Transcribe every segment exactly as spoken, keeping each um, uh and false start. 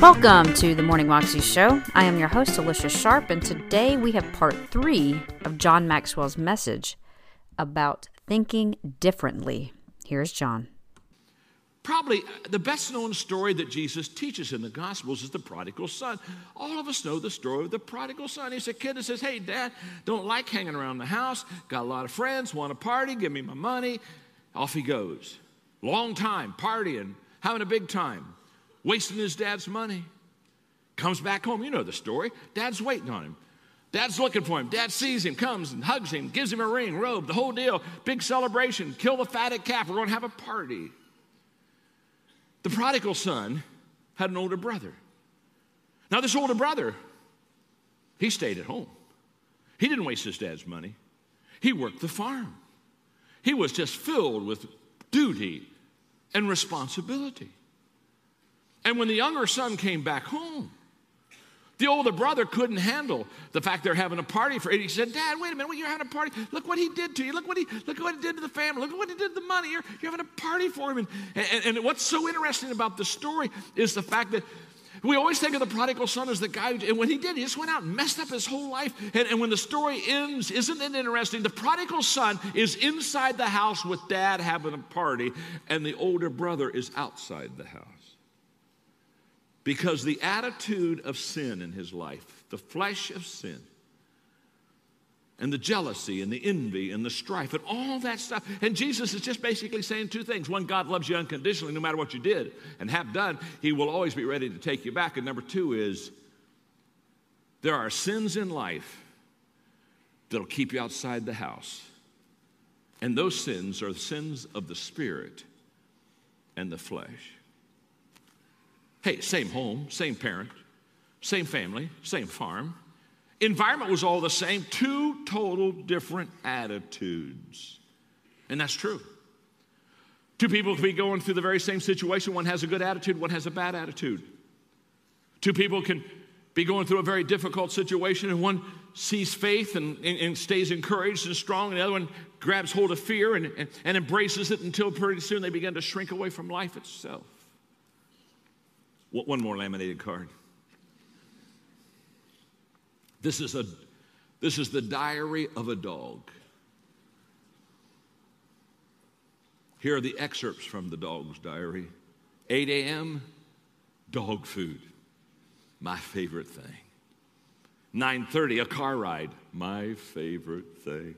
Welcome to the Morning Moxie Show. I am your host, Alicia Sharp, and today we have part three of John Maxwell's message about thinking differently. Here's John. Probably the best-known story that Jesus teaches in the Gospels is the prodigal son. All of us know the story of the prodigal son. He's a kid that says, hey, Dad, don't like hanging around the house. Got a lot of friends, want to party, give me my money. Off he goes. Long time, partying, having a big time, wasting his dad's money. Comes back home. You know the story. Dad's waiting on him. Dad's looking for him. Dad sees him, comes and hugs him, gives him a ring, robe, the whole deal. Big celebration. Kill the fatted calf. We're going to have a party. The prodigal son had an older brother. Now, this older brother, he stayed at home. He didn't waste his dad's money. He worked the farm. He was just filled with duty and responsibility. And when the younger son came back home, the older brother couldn't handle the fact they're having a party for it. He said, Dad, wait a minute, well, you're having a party. Look what he did to you. Look what he look what he did to the family. Look what he did to the money. You're, you're having a party for him. And, and, and what's so interesting about the story is the fact that we always think of the prodigal son as the guy who, and when he did, he just went out and messed up his whole life. And, and when the story ends, isn't it interesting? The prodigal son is inside the house with Dad having a party, and the older brother is outside the house. Because the attitude of sin in his life, the flesh of sin, and the jealousy and the envy and the strife and all that stuff. And Jesus is just basically saying two things. One, God loves you unconditionally no matter what you did and have done. He will always be ready to take you back. And number two is there are sins in life that'll keep you outside the house. And those sins are sins of the spirit and the flesh. Hey, same home, same parent, same family, same farm. Environment was all the same. Two total different attitudes. And that's true. Two people can be going through the very same situation. One has a good attitude, one has a bad attitude. Two people can be going through a very difficult situation, and one sees faith and, and, and stays encouraged and strong, and the other one grabs hold of fear and, and, and embraces it until pretty soon they begin to shrink away from life itself. One more laminated card. This is, a, this is the diary of a dog. Here are the excerpts from the dog's diary. eight a.m., dog food, my favorite thing. nine thirty, a car ride, my favorite thing.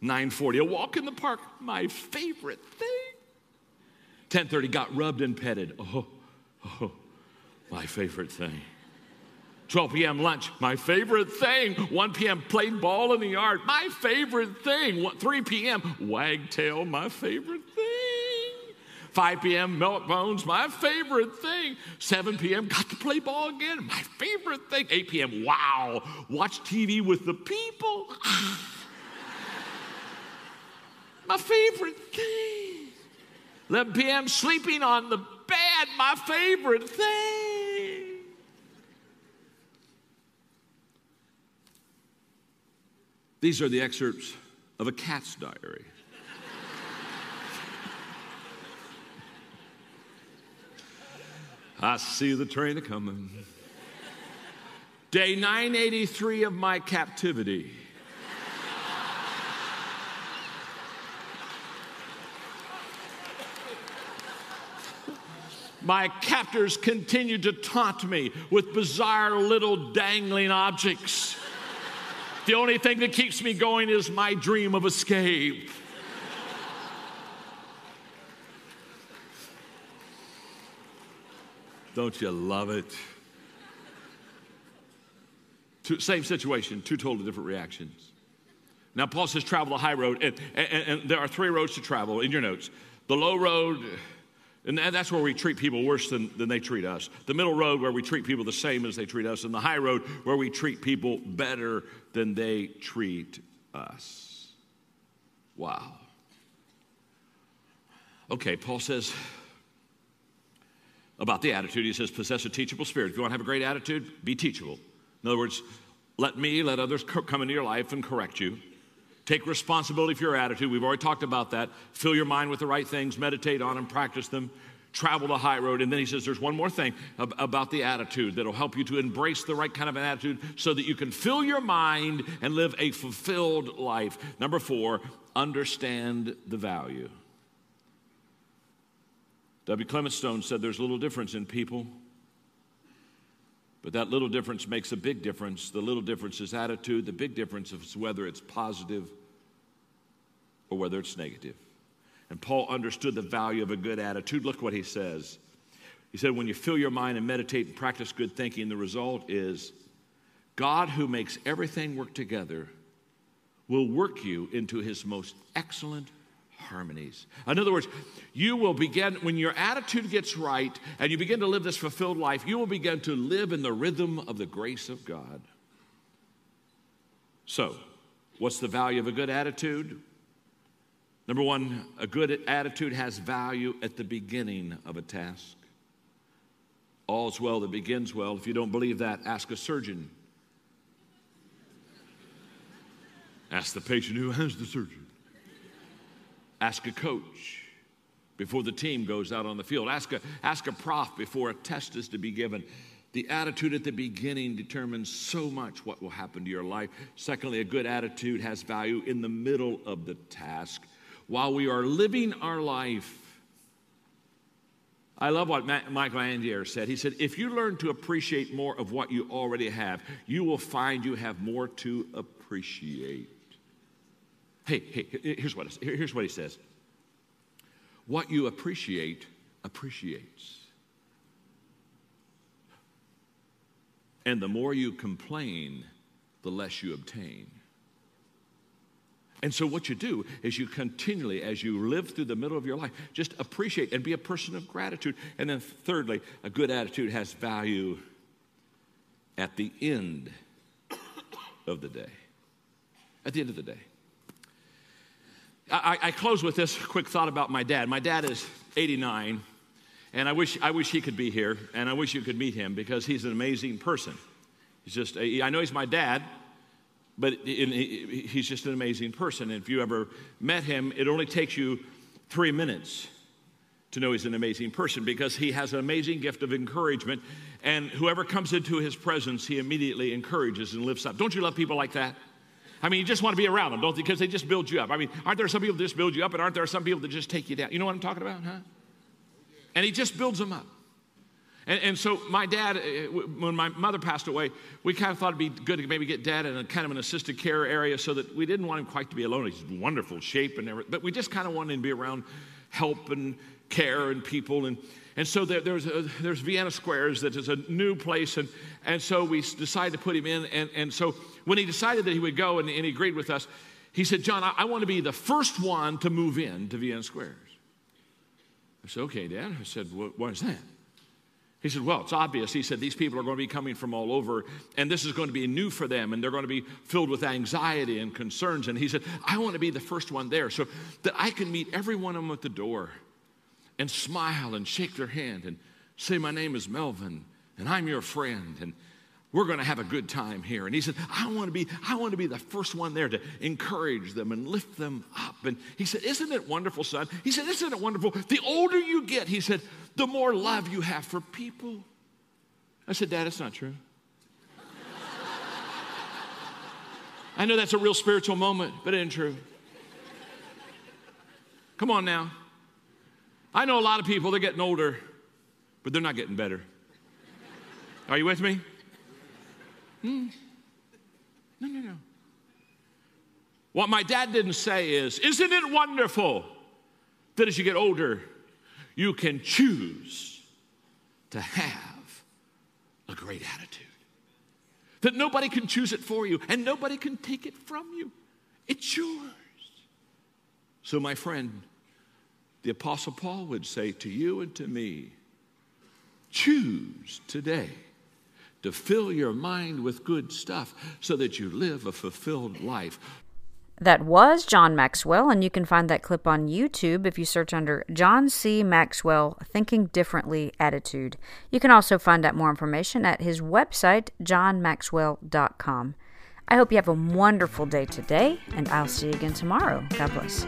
nine forty, a walk in the park, my favorite thing. ten thirty, got rubbed and petted, oh. Oh, my favorite thing. twelve p.m. lunch, my favorite thing. one p.m. played ball in the yard, my favorite thing. three p.m. wagtail, my favorite thing. five p.m. milk bones, my favorite thing. seven p.m. got to play ball again, my favorite thing. eight p.m. wow, watch T V with the people. My favorite thing. eleven p.m. sleeping on the bad, my favorite thing. These are the excerpts of a cat's diary. I see the train a-coming. Day nine eighty-three of my captivity. My captors continued to taunt me with bizarre little dangling objects. The only thing that keeps me going is my dream of escape. Don't you love it? Two, same situation, two totally different reactions. Now, Paul says travel the high road, and, and, and there are three roads to travel in your notes. The low road. And that's where we treat people worse than, than they treat us. The middle road where we treat people the same as they treat us. And the high road where we treat people better than they treat us. Wow. Okay, Paul says about the attitude. He says, possess a teachable spirit. If you want to have a great attitude, be teachable. In other words, let me, let others co- come into your life and correct you. Take responsibility for your attitude. We've already talked about that. Fill your mind with the right things. Meditate on them. Practice them. travel the high road. And then he says there's one more thing ab- about the attitude that'll help you to embrace the right kind of an attitude so that you can fill your mind and live a fulfilled life. Number four, understand the value. W. Clement Stone said there's little difference in people, but that little difference makes a big difference. The little difference is attitude. The big difference is whether it's positive or whether it's negative. And Paul understood the value of a good attitude. Look what he says. He said, when you fill your mind and meditate and practice good thinking, the result is God, who makes everything work together, will work you into his most excellent harmonies. In other words, you will begin, when your attitude gets right and you begin to live this fulfilled life, you will begin to live in the rhythm of the grace of God. So, what's the value of a good attitude? Number one, a good attitude has value at the beginning of a task. All's well that begins well. If you don't believe that, ask a surgeon. Ask the patient who has the surgery. Ask a coach before the team goes out on the field. Ask a, ask a prof before a test is to be given. The attitude at the beginning determines so much what will happen to your life. Secondly, a good attitude has value in the middle of the task. While we are living our life, I love what Ma- Michael Angier said. He said, if you learn to appreciate more of what you already have, you will find you have more to appreciate. Hey, hey, here's what, here's what he says. What you appreciate, appreciates. And the more you complain, the less you obtain. And so what you do is you continually, as you live through the middle of your life, just appreciate and be a person of gratitude. And then thirdly, a good attitude has value at the end of the day. At the end of the day. I, I close with this quick thought about my dad. My dad is eighty-nine, and I wish I wish he could be here, and I wish you could meet him because he's an amazing person. He's just a, I know he's my dad, but in, he, he's just an amazing person. And if you ever met him, it only takes you three minutes to know he's an amazing person because he has an amazing gift of encouragement, and whoever comes into his presence, he immediately encourages and lifts up. Don't you love people like that? I mean, you just want to be around them, don't you? Because they just build you up. I mean, aren't there some people that just build you up, and aren't there some people that just take you down? You know what I'm talking about, huh? And he just builds them up. And, and so my dad, when my mother passed away, we kind of thought it'd be good to maybe get dad in a kind of an assisted care area so that we didn't want him quite to be alone. He's in wonderful shape and everything, but we just kind of wanted him to be around help and care and people. And And so there, there's, a, there's Vienna Squares that is a new place, and, and so we decided to put him in. And, and so when he decided that he would go and, and he agreed with us, he said, John, I, I want to be the first one to move in to Vienna Squares. I said, okay, Dad. I said, what, what is that? He said, well, it's obvious. He said, these people are going to be coming from all over, and this is going to be new for them, and they're going to be filled with anxiety and concerns. And he said, I want to be the first one there so that I can meet every one of them at the door and smile and shake their hand and say, my name is Melvin, and I'm your friend, and we're going to have a good time here. And he said, I want to be I want to be the first one there to encourage them and lift them up. And he said, isn't it wonderful, son? He said, isn't it wonderful? The older you get, he said, the more love you have for people. I said, Dad, it's not true. I know that's a real spiritual moment, but it ain't true. Come on now. I know a lot of people, they're getting older, but they're not getting better. Are you with me? Hmm. No, no, no. What my dad didn't say is, isn't it wonderful that as you get older, you can choose to have a great attitude? That nobody can choose it for you and nobody can take it from you. It's yours. So my friend, the Apostle Paul would say to you and to me, choose today to fill your mind with good stuff so that you live a fulfilled life. That was John Maxwell, and you can find that clip on YouTube if you search under John C. Maxwell, Thinking Differently Attitude. You can also find out more information at his website, john maxwell dot com. I hope you have a wonderful day today, and I'll see you again tomorrow. God bless.